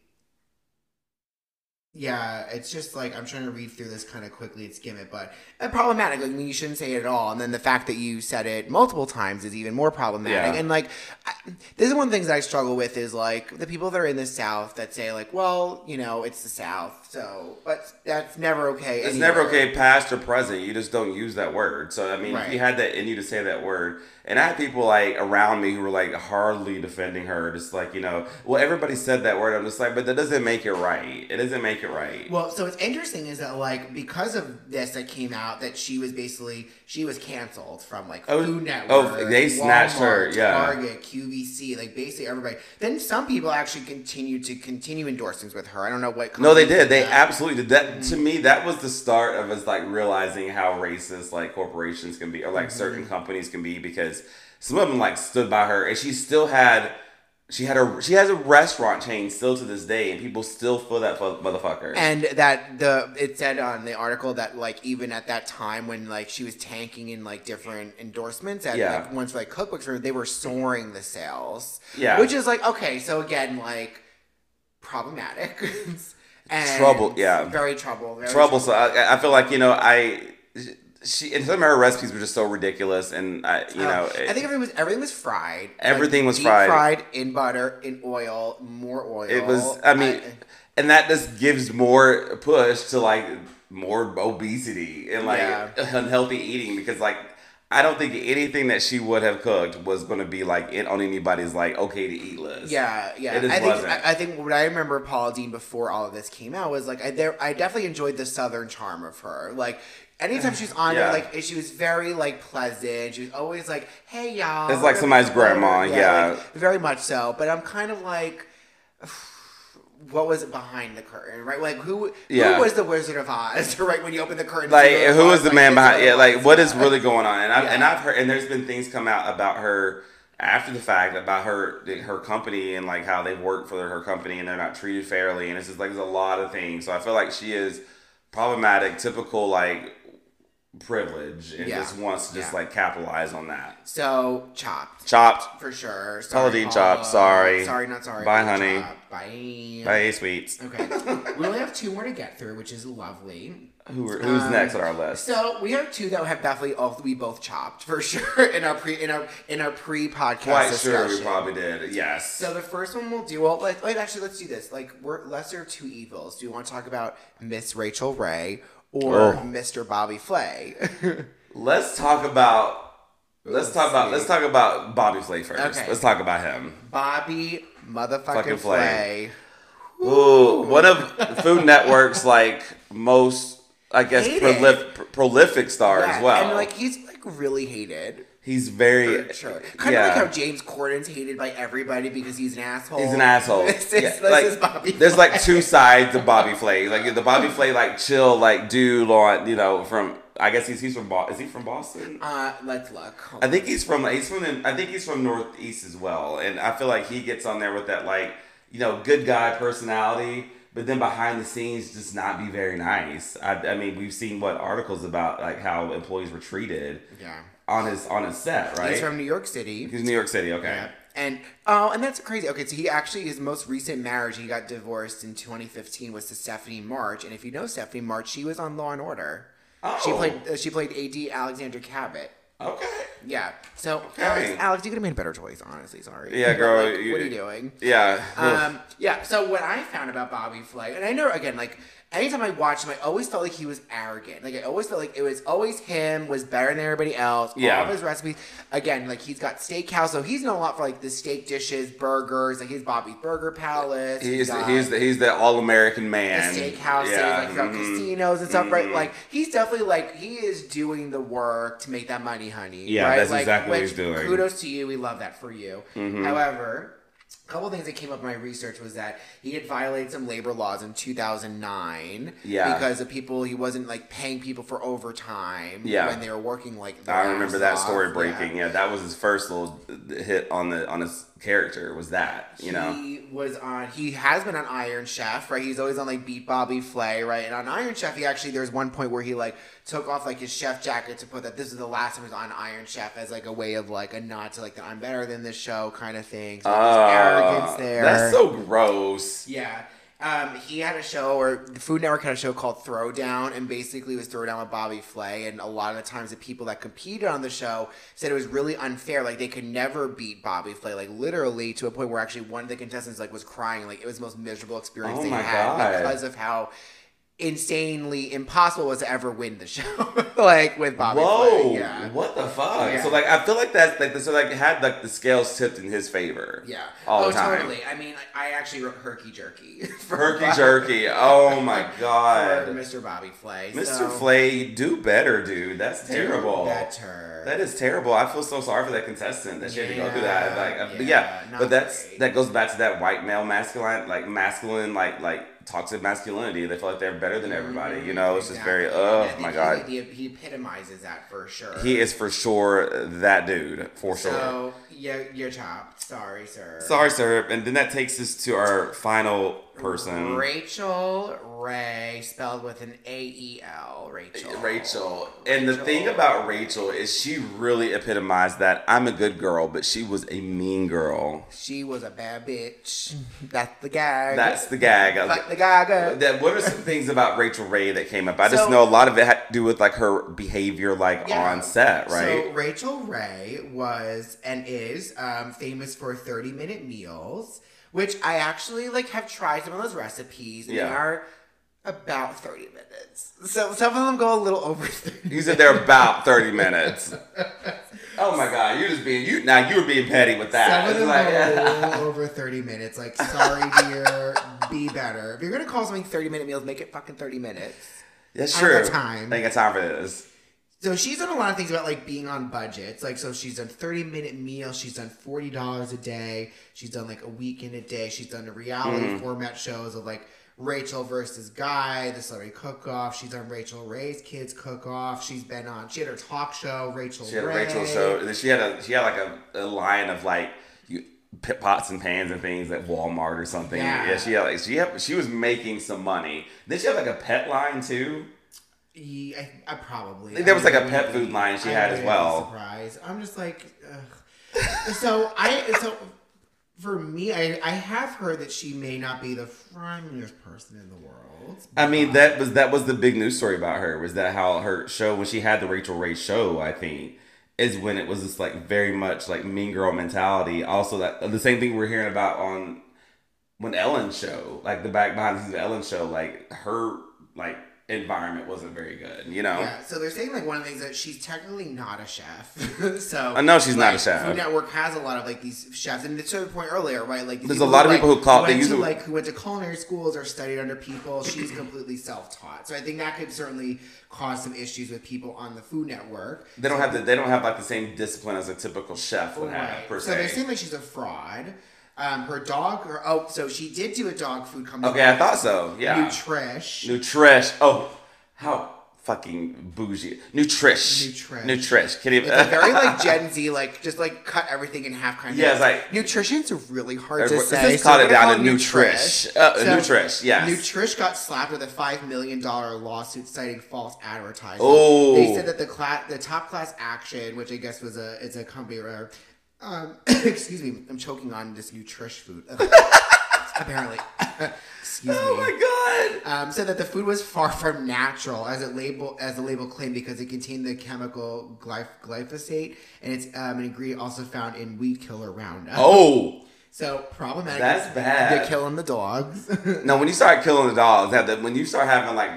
Yeah, it's just like, I'm trying to read through this kind of quickly and skim it, but uh, problematic. Like, I mean, you shouldn't say it at all. And then the fact that you said it multiple times is even more problematic. Yeah. And like, I, this is one of the things that I struggle with is like the people that are in the South that say like, well, you know, it's the South. So, but that's never okay. It's anywhere. Never okay past or present. You just don't use that word. So, I mean, right. If you had that in you to say that word. And I had people like around me who were like hardly defending her. Just like, you know, well, everybody said that word. I'm just like, but that doesn't make it right. It doesn't make it right. Well, so what's interesting is that like, because of this that came out that she was basically, she was canceled from like oh, Food Network. Oh, they Walmart, snatched her. Yeah. Target, Q V C, like basically everybody. Then some people actually continued to continue endorsements with her. I don't know what. No, they did. They absolutely did that. Mm-hmm. To me, that was the start of us like realizing how racist like corporations can be, or like mm-hmm. certain companies can be, because some of them like stood by her, and she still had she had a she has a restaurant chain still to this day, and people still feel that f- motherfucker. And that the it said on the article that like even at that time when like she was tanking in like different endorsements and yeah. like ones for like cookbooks, they were soaring the sales. Yeah, which is like okay, so again like problematic. And trouble, yeah. Very trouble. Very trouble. So I, I feel like, you know, I she and some of her recipes were just so ridiculous, and I, you oh, know, it, I think everything was everything was fried. Everything like, was deep fried, fried in butter, in oil, more oil. It was. I mean, I, and that just gives more push to like more obesity and like yeah. unhealthy eating, because like I don't think anything that she would have cooked was going to be like it on anybody's like okay to eat list. Yeah, yeah. It just I think wasn't. I, I think what I remember Paula Deen before all of this came out was like I there I definitely enjoyed the Southern charm of her, like. Anytime she was on yeah. there, like, she was very, like, pleasant. She was always like, hey, y'all. It's like somebody's grandma, yeah. yeah. Like, very much so. But I'm kind of like, what was it behind the curtain, right? Like, who yeah. who was the Wizard of Oz, right, when you open the curtain? Like, who was the like, man behind it? Yeah, like, what is really going on? And I've, yeah. and I've heard, and there's been things come out about her after the fact, about her her company and, like, how they've worked for her company and they're not treated fairly. And it's just, like, there's a lot of things. So I feel like she is problematic, typical, like, privilege and yeah. just wants to just yeah. like capitalize on that. So chopped, chopped for sure. Paula Deen chopped. Sorry, sorry, not sorry. Bye, honey. Chopped. Bye, bye, sweets. Okay, we only have two more to get through, which is lovely. Who are, who's um, next on our list? So we have two that have definitely all we both chopped for sure in our pre in our in our pre podcast. Quite discussion. Sure, we probably did. Yes. So the first one we'll do. Well, like, like actually, let's do this. Like, we're lesser of two evils. Do you want to talk about Miss Rachael Ray? Or oh. Mister Bobby Flay. let's talk about let's, let's talk see. about let's talk about Bobby Flay first. Okay. Let's talk about him. Bobby motherfucking Flay. Flay. Ooh, one of Food Network's like most I guess prolif- pr- prolific stars yeah. as well. And like he's like really hated. He's very sure. kind yeah. of like how James Corden's hated by everybody because he's an asshole. He's an asshole. This is, yeah. this like, is Bobby there's Flay. Like two sides of Bobby Flay. Like the Bobby Flay, like chill, like dude, on you know from. I guess he's he's from Boston. Is he from Boston? Uh, let's look. Hold I think he's from he's from the, I think he's from Northeast as well, and I feel like he gets on there with that like you know good guy personality, but then behind the scenes just not be very nice. I, I mean we've seen what articles about like how employees were treated. Yeah. On his on his set, right? He's from New York City. He's New York City, okay. Yeah. And oh, and that's crazy. Okay, so he actually his most recent marriage, he got divorced in twenty fifteen, was to Stephanie March. And if you know Stephanie March, she was on Law and Order. Oh. She played she played A D Alexander Cabot. Okay. Yeah. So okay. Alex, Alex, you could have made a better choice, honestly. Sorry. Yeah, girl. Like, you, what are you doing? Yeah. Um. Yeah. So what I found about Bobby Flay, and I know again, like. Anytime I watched him, I always felt like he was arrogant. Like, I always felt like it was always him, was better than everybody else. Yeah. All of his recipes. Again, like, he's got steakhouse, so he's known a lot for, like, the steak dishes, burgers. Like, he's Bobby's Burger Palace. He's, he's, the, he's, the, he's the all-American man. The steakhouses, yeah. like, throughout mm-hmm. casinos and stuff, mm-hmm. right? Like, he's definitely, like, he is doing the work to make that money, honey. Yeah, right? that's like, exactly which, what he's doing. Kudos to you. We love that for you. Mm-hmm. However... a couple of things that came up in my research was that he had violated some labor laws in two thousand nine yeah. because of people, he wasn't like paying people for overtime yeah. when they were working like that. I remember that off. story breaking. Yeah. yeah, that was his first little hit on the on his character was that, you he know? He was on, he has been on Iron Chef, right? He's always on like Beat Bobby Flay, right? And on Iron Chef, he actually, there's one point where he like took off like his chef jacket to put that this is the last time he was on Iron Chef as like a way of like a nod to like that I'm better than this show kind of thing. So, like, uh, arrogance there. That's so gross. Yeah. Um, he had a show, or the Food Network had a show called Throwdown, and basically it was Throwdown with Bobby Flay, and a lot of the times the people that competed on the show said it was really unfair, like they could never beat Bobby Flay, like literally to a point where actually one of the contestants like was crying, like it was the most miserable experience oh they had God. because of how insanely impossible was to ever win the show, like with Bobby Whoa, Flay. Yeah. What the fuck? Yeah. So like I feel like that's like so like had like the scales tipped in his favor. Yeah. All oh, the time. Totally. I mean, like, I actually wrote Herky Jerky. Herky Bobby. Jerky. Oh my god. For Mister Bobby Flay. Mister So. Flay, do better, dude. That's do terrible. Better. That is terrible. I feel so sorry for that contestant that she yeah. had to go through that. Like, yeah. yeah. But that's great. That goes back to that white male masculine, like masculine, like like. toxic masculinity. They feel like they're better than everybody, you know. It's exactly. just very oh yeah, my he, god he, he epitomizes that for sure. He is for sure that dude for so, sure so yeah you're chopped. Sorry sir sorry sir and then that takes us to our final person. Rachael Ray, spelled with an A E L. Rachael. Rachael. And Rachael. The thing about Rachael is she really epitomized that I'm a good girl, but she was a mean girl. She was a bad bitch. That's the gag. That's the gag. That's like, the gag. That, what are some things about Rachael Ray that came up? I so, just know a lot of it had to do with like her behavior like yeah. on set, right? So Rachael Ray was and is um, famous for thirty-minute meals. Which I actually, like, have tried some of those recipes, and yeah. they are about thirty minutes. So some of them go a little over thirty. You said they're about thirty minutes. Oh, my God. You're just being, you now you were being petty with that. Some of them like, go a little over thirty minutes. Like, sorry, dear, be better. If you're going to call something thirty-minute meals, make it fucking thirty minutes. That's true. I ain't got time. I ain't got time for this. So she's done a lot of things about, like, being on budgets. Like, so she's done thirty-minute meals. She's done forty dollars a day. She's done, like, a weekend a day. She's done a reality mm. format shows of, like, Rachel versus Guy, the Celebrity Cook-Off. She's on Rachael Ray's Kids Cook-Off. She's been on – she had her talk show, Rachael Ray. She had Ray. a Rachael show. She had, a, she had like, a, a line of, like, you, pots and pans and things at Walmart or something. Yeah. yeah she had, like, she had, she was making some money. Then she had, like, a pet line, too. Yeah, I, I probably. I there was like a pet food line she I had as well. Surprise! I'm just like, ugh. so I so for me, I I have heard that she may not be the friendliest person in the world. I mean, that was that was the big news story about her was that how her show when she had the Rachael Ray show, I think, is when it was just like very much like mean girl mentality. Also, that the same thing we're hearing about on when Ellen's show, like the back behind the scenes of Ellen's show, like her like. environment wasn't very good, you know? Yeah, so they're saying, like, one of the things that she's technically not a chef. so I know she's like, not a chef. Food Network has a lot of, like, these chefs. And to the point earlier, right? Like, there's a lot who, of people like, who call things. Who, like, who went to culinary schools or studied under people. She's completely self-taught. So I think that could certainly cause some issues with people on the Food Network. They don't so, have the, They don't have, like, the same discipline as a typical chef would right. have, per se. So they're saying, like, she's a fraud. Um, her dog, her, oh, so she did do a dog food company. Okay, I thought so, yeah. Nutrish. Nutrish. Oh, how fucking bougie. Nutrish. Nutrish. Nutrish. Can you, it's a very, like, Gen Z, like, just, like, cut everything in half kind of. Yeah, it's like. Nutrition's really hard to say. Just cut it down to Nutrish. Nutrish. Uh, so Nutrish, yes. Nutrish got slapped with a five million dollars lawsuit citing false advertising. Oh. They said that the class, the Top Class Action, which I guess was a, it's a company where. Um, excuse me, I'm choking on this Nutrish food. Apparently. Excuse oh me. Oh my god. Um, said that the food was far from natural as it label as the label claimed because it contained the chemical glyph- glyphosate and it's um, an ingredient also found in weed killer Roundup. Oh. So problematic. That's bad. They're killing the dogs. No, when you start killing the dogs, that when you start having like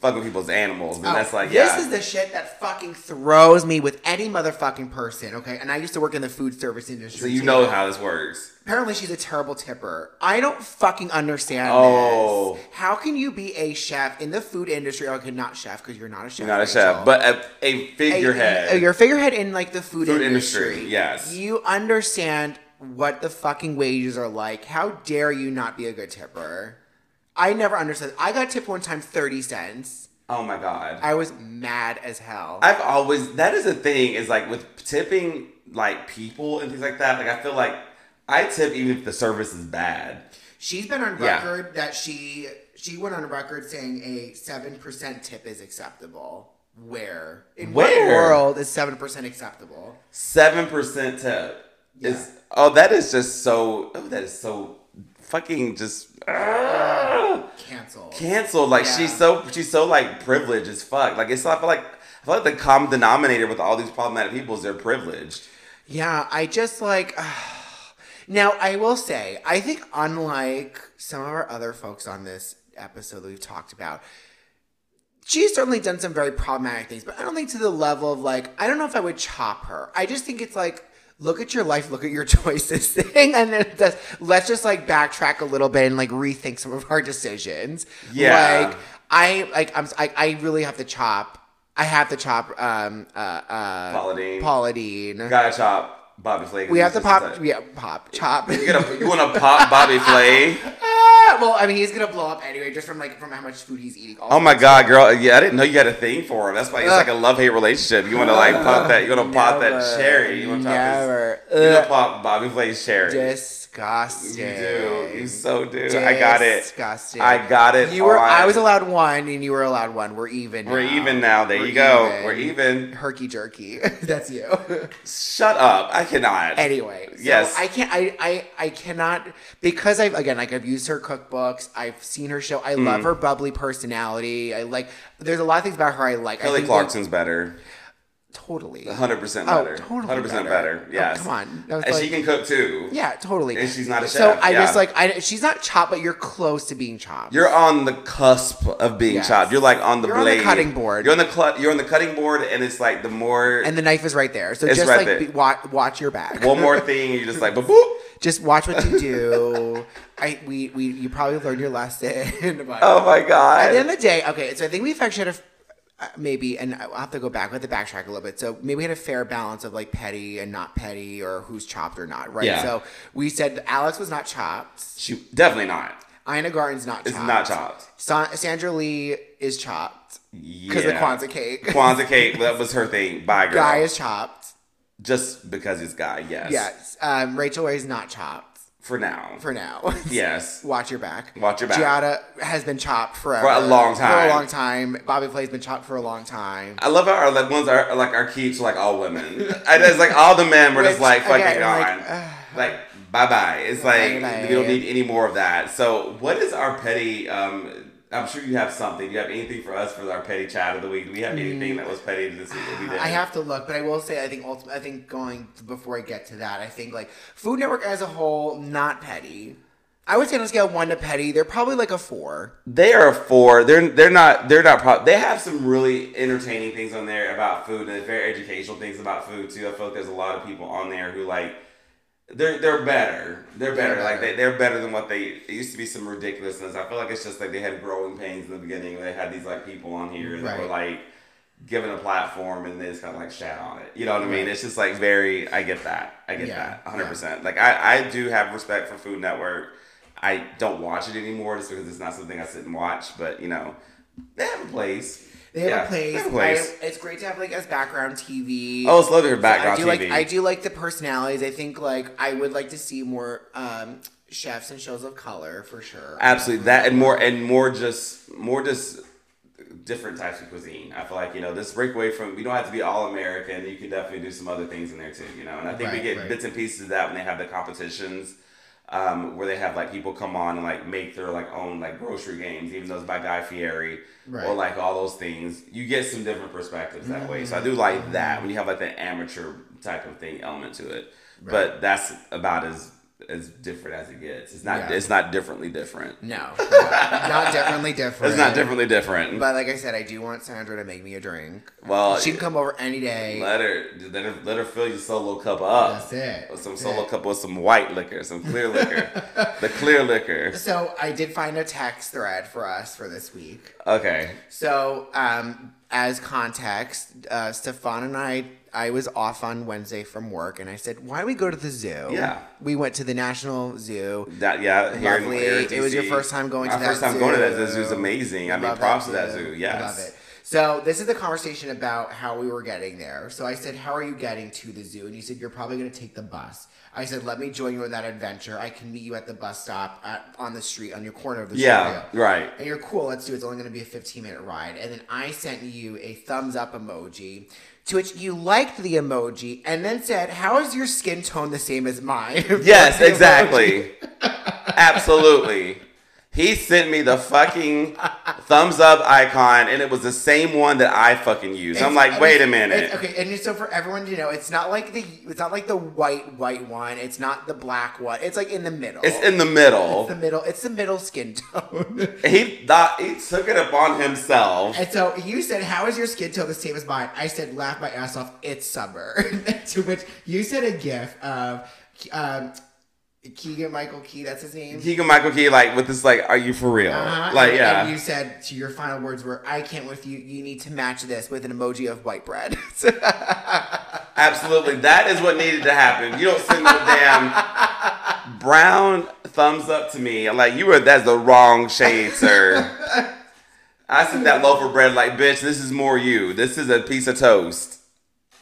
fucking people's animals, but oh, that's like, yeah. This is the shit that fucking throws me with any motherfucking person, okay? And I used to work in the food service industry. So you too. know how this works. Apparently she's a terrible tipper. I don't fucking understand oh. this. How can you be a chef in the food industry? Oh, okay, not chef, because you're not a chef. You're not Rachel. a chef, but a, a figurehead. A, you're a figurehead in, like, the food, food industry. industry. Yes. You understand what the fucking wages are like. How dare you not be a good tipper? I never understood. I got tipped one time thirty cents. Oh my God. I was mad as hell. I've always, that is the thing is like with tipping like people and things like that. Like I feel like I tip even if the service is bad. She's been on record yeah. that she, she went on record saying a seven percent tip is acceptable. Where? In Where? what world is seven percent acceptable? seven percent tip. Yeah. is Oh, that is just so, oh, that is so fucking just. Uh, canceled. Canceled. Like yeah. she's so she's so like privileged as fuck. Like it's I feel like I feel like the common denominator with all these problematic people is they're privileged. Yeah, I just like uh, now I will say, I think unlike some of our other folks on this episode that we've talked about, she's certainly done some very problematic things, but I don't think to the level of like I don't know if I would chop her. I just think it's like look at your life, look at your choices thing, and then that's, let's just, like, backtrack a little bit and, like, rethink some of our decisions. Yeah. Like, I, like, I'm, I, I really have to chop. I have to chop, um, uh, uh. Paula Deen. Paula Deen. Gotta chop Bobby Flay. We have to pop, yeah, pop, chop. You're gonna, you wanna pop Bobby Flay? ah! Well, I mean, he's gonna blow up anyway, just from like from how much food he's eating. All oh my god, girl! Yeah, I didn't know you had a thing for him. That's why it's Ugh. like a love hate relationship. You want to like pop that? You want to pop that cherry? You want to pop his? You want to pop Bobby Flay's cherry? Disgusting. You do. You so do. Disgusting. I got it. Disgusting. I got it. You were. On. I was allowed one, and you were allowed one. We're even. We're now. even now. There we're you go. Even. We're even. Herky jerky. That's you. Shut up! I cannot. Anyway. So yes. I can't. I. I. I cannot because I've again like I've used her cookbooks. I've seen her show. I mm. love her bubbly personality. I like. There's a lot of things about her I like. Kelly I Clarkson's like, better. Totally. one hundred percent better. Oh, totally. one hundred percent better. better. Yes. Oh, come on. And like, she can cook too. Yeah, totally. And she's not a chef. So I yeah. just like, I, she's not chopped, but you're close to being chopped. You're on the cusp of being yes. chopped. You're like on the you're blade. You're on the cutting board. You're on the, cl- you're on the cutting board, and it's like the more. And the knife is right there. So it's just right like be, watch, watch your back. One more thing, you're just like, boop. Just watch what you do. I we, we You probably learned your lesson. But oh my God. At the end of the day, okay, so I think we've actually had a. Maybe, and I'll have to go back with the backtrack a little bit. So maybe we had a fair balance of like petty and not petty, or who's chopped or not, right? Yeah. So we said Alex was not chopped. She definitely not. Ina Garten's not chopped. It's not chopped. Sa- Sandra Lee is chopped because yeah. the Kwanzaa cake. Kwanzaa cake, that was her thing. Bye, girl. Guy is chopped. Just because he's Guy, yes. Yes. Um, Rachael Ray is not chopped. For now. For now. Yes. Watch your back. Watch your back. Giada has been chopped forever. For a long time. For a long time. Bobby Flay's been chopped for a long time. I love how our like, ones are like our keeps are like all women. And it's like all the men were Which, just like fucking okay, gone. Like, uh, like bye bye. It's like bye-bye. We don't need any more of that. So what is our petty? Um, I'm sure you have something. Do you have anything for us for our petty chat of the week? Do we have anything mm. that was petty this week? We I have to look, but I will say I think I think going before I get to that, I think like Food Network as a whole, not petty. I would say on a scale of one to petty, they're probably like a four. They are a four. They're they're not they're not pro- they have some really entertaining things on there about food and very educational things about food too. I feel like there's a lot of people on there who like. They're they're better. They're better. They're like better. They, they're better than what they. It used to be some ridiculousness. I feel like it's just like they had growing pains in the beginning. They had these like people on here that right. were like given a platform and they just kind of like shat on it. You know what I mean? Right. It's just like very. I get that. I get yeah. that. one hundred percent. Yeah. Like I, I do have respect for Food Network. I don't watch it anymore just because it's not something I sit and watch. But you know, they have a place. They have, yeah, they have a place. I, it's great to have like as background T V. Oh, it's love your background so I do, T V. Like, I do like the personalities. I think like I would like to see more um, chefs and shows of color for sure. Absolutely, that and more and more just more just different types of cuisine. I feel like you know this breakaway from we don't have to be all American. You can definitely do some other things in there too. You know, and I think right, we get right. bits and pieces of that when they have the competitions. Um, where they have like people come on and like make their like own like grocery games, even though it's by Guy Fieri right. or like all those things. You get some different perspectives that way. So I do like that when you have like the amateur type of thing element to it. Right. But that's about as as different as it gets. It's not. Yeah. It's not differently different. No, not differently different. It's not differently different. But like I said, I do want Sandra to make me a drink. Well, she can come over any day. Let her, let her, let her fill your solo cup up. That's it. With some That's solo it. cup with some white liquor, some clear liquor, the clear liquor. So I did find a text thread for us for this week. Okay. So um, as context, uh, Stefan and I. I was off on Wednesday from work, and I said, "Why don't we go to the zoo?" Yeah, we went to the National Zoo. That yeah, here lovely. In, here in D C. It was your first time going My to that. First time zoo. going to that. The zoo is amazing. I, I mean, props to that zoo. Yes, I love it. So this is the conversation about how we were getting there. So I said, "How are you getting to the zoo?" And you said, "You're probably going to take the bus." I said, "Let me join you on that adventure. I can meet you at the bus stop at, on the street on your corner of the yeah, studio." Right. And you're cool. Let's do it. It's only going to be a fifteen minute ride. And then I sent you a thumbs up emoji. To which you liked the emoji and then said, "How is your skin tone the same as mine?" Yes, exactly. Absolutely. He sent me the fucking thumbs up icon, and it was the same one that I fucking used. It's, I'm like, wait a minute. Okay, and so for everyone to know, it's not like the it's not like the white white one. It's not the black one. It's like in the middle. It's in the middle. It's the middle. It's the middle skin tone. He thought he took it upon himself. And so you said, "How is your skin tone the same as mine?" I said, "Laugh my ass off. It's summer." To which you sent a gif of. Um, Keegan-Michael Key, that's his name. Keegan-Michael Key, like with this, like, are you for real? Uh-huh. Like, yeah. And you said to your final words were, "I can't with you. You need to match this with an emoji of white bread." Absolutely, that is what needed to happen. You don't send no damn brown thumbs up to me. I'm like, you were, that's the wrong shade, sir. I said that loaf of bread like, bitch, this is more you. This is a piece of toast.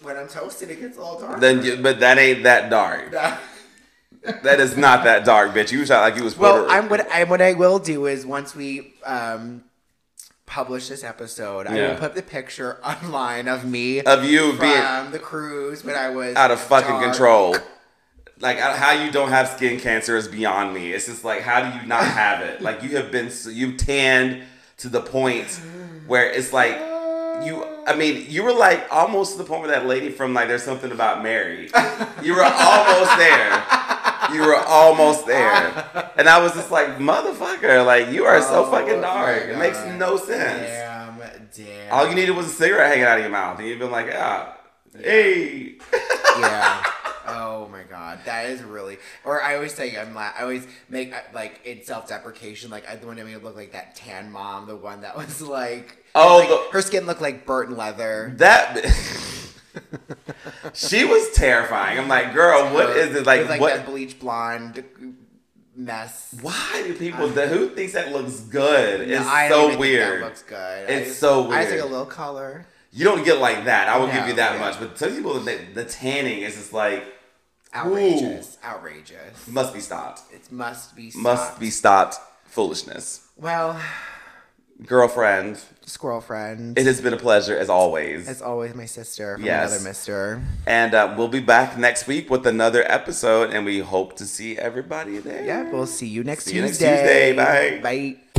When I'm toasted, it gets all dark. Then, you, but that ain't that dark. That is not that dark, bitch. You shot like you was. Well, I'm what I what I will do is once we um, publish this episode, yeah. I will put the picture online of me of you from being the cruise when I was out of fucking dark. Control. Like how you don't have skin cancer is beyond me. It's just like how do you not have it? Like you have been you tanned to the point where it's like. You, I mean, you were like almost to the point where that lady from like There's Something About Mary. You were almost there. You were almost there. And I was just like, motherfucker, like you are oh, so fucking dark. It makes no sense. Damn, damn. All you needed was a cigarette hanging out of your mouth. And you'd been like, ah, yeah. hey. Yeah. Oh my God, that is really. Or I always say I'm. La- I always make like in self-deprecation. Like I the one that made it look like that tan mom, the one that was like. Oh, like, the, her skin looked like burnt leather. That she was terrifying. I'm like, girl, her, what is it like? It was like what? That bleach blonde mess. Why do people? Um, the, who thinks that looks good? It's no, I so don't even weird. Think that looks good. It's just, so weird. I just like a little color. You don't get like that. I will no, give you that yeah. much. But some people, the, the tanning is just like outrageous. Ooh. Outrageous. Must be stopped. It must be stopped. Must be stopped. Foolishness. Well. Girlfriend. Squirrel friend. It has been a pleasure as always. As always, my sister from yes. another mister. And uh, we'll be back next week with another episode and we hope to see everybody there. Yeah, we'll see you next see Tuesday. You next Tuesday. Bye. Bye.